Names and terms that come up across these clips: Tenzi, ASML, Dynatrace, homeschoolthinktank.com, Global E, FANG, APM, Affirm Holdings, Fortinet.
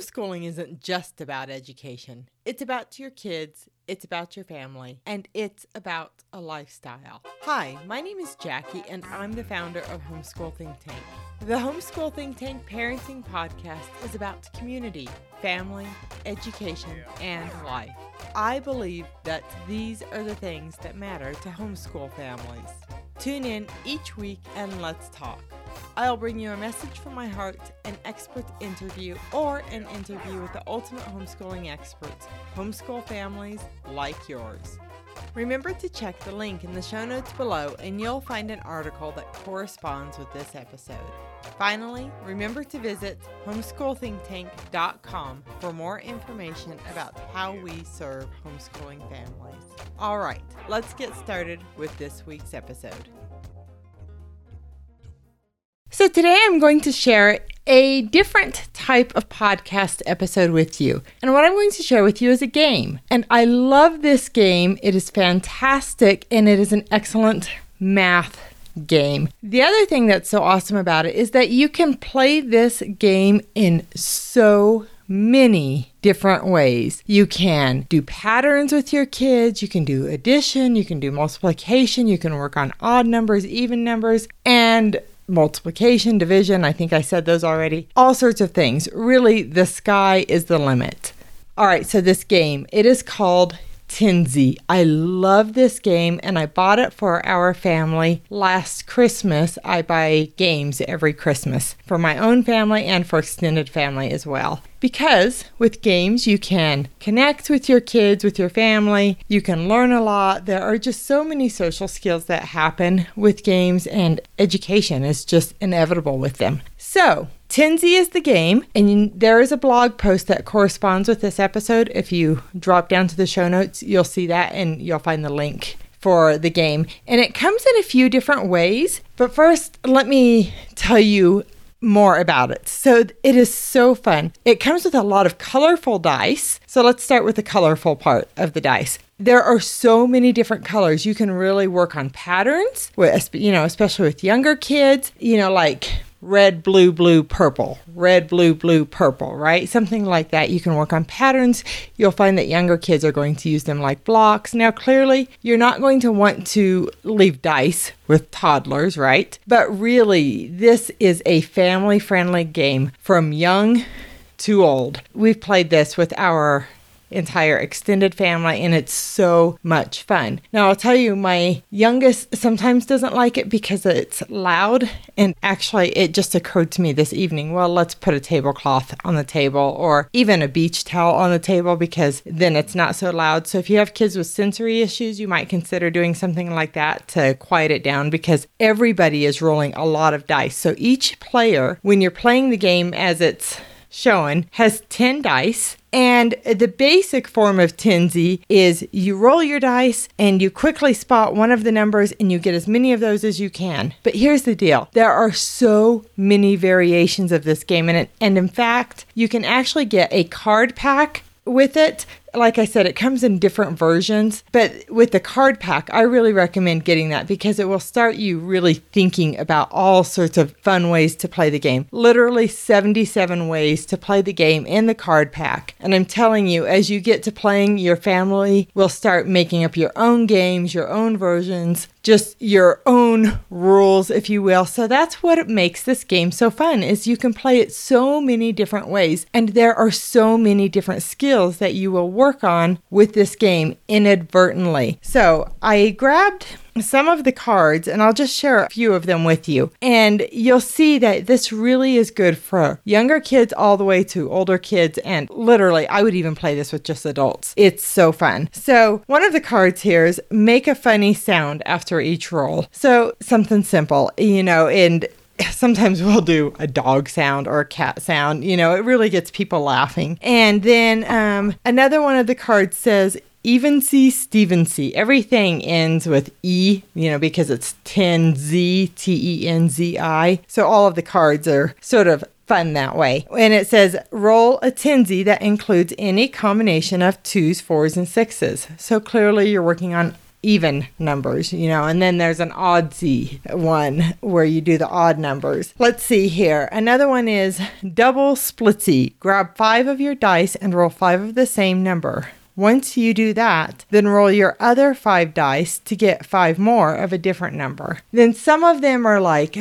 Homeschooling isn't just about education. It's about your kids, it's about your family, and it's about a lifestyle. Hi, my name is Jackie, and I'm the founder of Homeschool Think Tank. The Homeschool Think Tank Parenting Podcast is about community, family, education, and life. I believe that these are the things that matter to homeschool families. Tune in each week and let's talk. I'll bring you a message from my heart, an expert interview, or an interview with the ultimate homeschooling experts, homeschool families like yours. Remember to check the link in the show notes below and you'll find an article that corresponds with this episode. Finally, remember to visit homeschoolthinktank.com for more information about how we serve homeschooling families. All right, let's get started with this week's episode. So today I'm going to share a different type of podcast episode with you. And what I'm going to share with you is a game. And I love this game. It is fantastic and it is an excellent math game. The other thing that's so awesome about it is that you can play this game in so many different ways. You can do patterns with your kids, you can do addition, you can do multiplication, you can work on odd numbers, even numbers, and multiplication, division, I think I said those already. All sorts of things. Really, the sky is the limit. All right, so this game, it is called Tenzi. I love this game and I bought it for our family last Christmas. I buy games every Christmas for my own family and for extended family as well. Because with games, you can connect with your kids, with your family. You can learn a lot. There are just so many social skills that happen with games, and education is just inevitable with them. So, Tenzi is the game, and there is a blog post that corresponds with this episode. If you drop down to the show notes, you'll see that, and you'll find the link for the game. And it comes in a few different ways, but first, let me tell you more about it. So it is so fun. It comes with a lot of colorful dice. So let's start with the colorful part of the dice. There are so many different colors. You can really work on patterns, with, you know, especially with younger kids, you know, like red, blue, blue, purple, red, blue, purple, right? Something like that. You can work on patterns. You'll find that younger kids are going to use them like blocks. Now, clearly, you're not going to want to leave dice with toddlers, right? But really, this is a family-friendly game from young to old. We've played this with our entire extended family, and it's so much fun. Now, I'll tell you, my youngest sometimes doesn't like it because it's loud, and actually, it just occurred to me this evening, well, let's put a tablecloth on the table or even a beach towel on the table because then it's not so loud. So if you have kids with sensory issues, you might consider doing something like that to quiet it down because everybody is rolling a lot of dice. So each player, when you're playing the game as it's shown, has 10 dice. And the basic form of Tenzi is you roll your dice and you quickly spot one of the numbers and you get as many of those as you can. But here's the deal. There are so many variations of this game. And in fact, you can actually get a card pack with it. Like I said, it comes in different versions. But with the card pack, I really recommend getting that because it will start you really thinking about all sorts of fun ways to play the game. Literally 77 ways to play the game in the card pack. And I'm telling you, as you get to playing, your family will start making up your own games, your own versions, just your own rules, if you will. So that's what makes this game so fun, is you can play it so many different ways. And there are so many different skills that you will work on with this game inadvertently. So I grabbed some of the cards and I'll just share a few of them with you. And you'll see that this really is good for younger kids all the way to older kids. And literally, I would even play this with just adults. It's so fun. So one of the cards here is make a funny sound after each roll. So something simple, you know, and sometimes we'll do a dog sound or a cat sound. You know, it really gets people laughing. And then another one of the cards says, Evensy, Stevensy. Everything ends with E, you know, because it's Tenzi, T-E-N-Z-I. So all of the cards are sort of fun that way. And it says, roll a Tenzi that includes any combination of 2s, 4s, and 6s. So clearly you're working on even numbers, you know, and then there's an oddsy one where you do the odd numbers. Let's see here. Another one is double splitsy. Grab 5 of your dice and roll 5 of the same number. Once you do that, then roll your other 5 dice to get 5 more of a different number. Then some of them are like,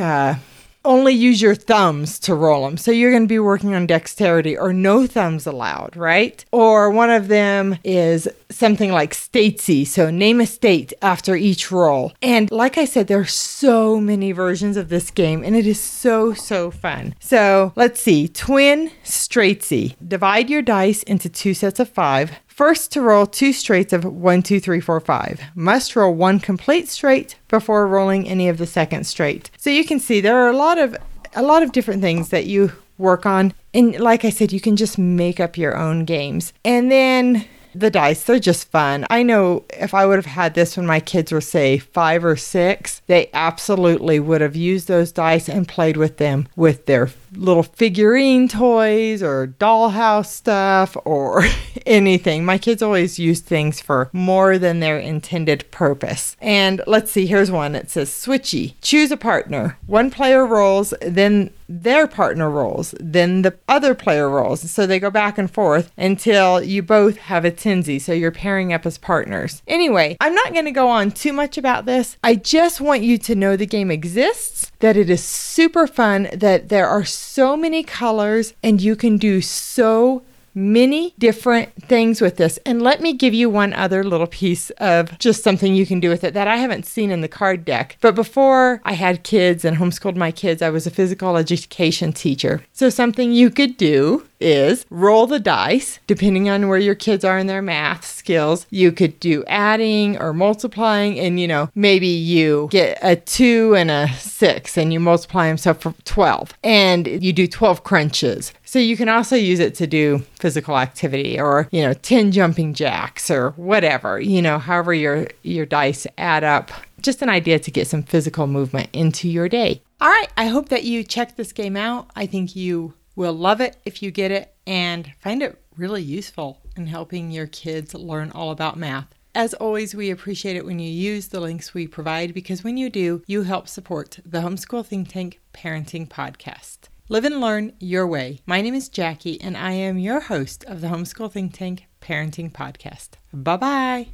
only use your thumbs to roll them. So you're going to be working on dexterity, or no thumbs allowed, right? Or one of them is something like statesy. So name a state after each roll. And like I said, there are so many versions of this game, and it is so fun. So let's see. Twin straightsy. Divide your dice into 2 sets of 5. First to roll 2 straights of 1, 2, 3, 4, 5. Must roll 1 complete straight before rolling any of the second straight. So you can see there are a lot of different things that you work on. And like I said, you can just make up your own games. And then the dice, they're just fun. I know if I would have had this when my kids were, say, 5 or 6, they absolutely would have used those dice and played with them with their little figurine toys or dollhouse stuff or anything. My kids always use things for more than their intended purpose. And let's see, here's one. It says switchy. Choose a partner. One player rolls, then their partner rolls, then the other player rolls. So they go back and forth until you both have a Tenzi. So you're pairing up as partners. Anyway, I'm not going to go on too much about this. I just want you to know the game exists, that it is super fun, that there are so many colors, and you can do so many different things with this. And let me give you one other little piece of just something you can do with it that I haven't seen in the card deck. But before I had kids and homeschooled my kids, I was a physical education teacher. So something you could do is roll the dice, depending on where your kids are in their math skills. You could do adding or multiplying, and you know, maybe you get a 2 and a 6 and you multiply them, so for 12, and you do 12 crunches. So you can also use it to do physical activity, or, you know, 10 jumping jacks or whatever, you know, however your dice add up. Just an idea to get some physical movement into your day. All right, I hope that you check this game out. I think you will love it if you get it and find it really useful in helping your kids learn all about math. As always, we appreciate it when you use the links we provide, because when you do, you help support the Homeschool Think Tank Parenting Podcast. Live and learn your way. My name is Jackie, and I am your host of the Homeschool Think Tank Parenting Podcast. Bye-bye.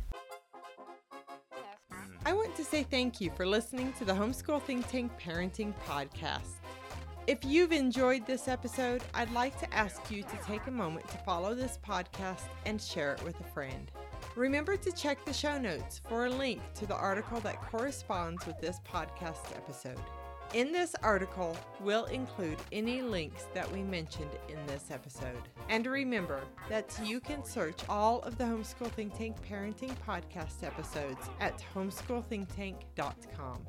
I want to say thank you for listening to the Homeschool Think Tank Parenting Podcast. If you've enjoyed this episode, I'd like to ask you to take a moment to follow this podcast and share it with a friend. Remember to check the show notes for a link to the article that corresponds with this podcast episode. In this article, we'll include any links that we mentioned in this episode. And remember that you can search all of the Homeschool Think Tank Parenting Podcast episodes at homeschoolthinktank.com.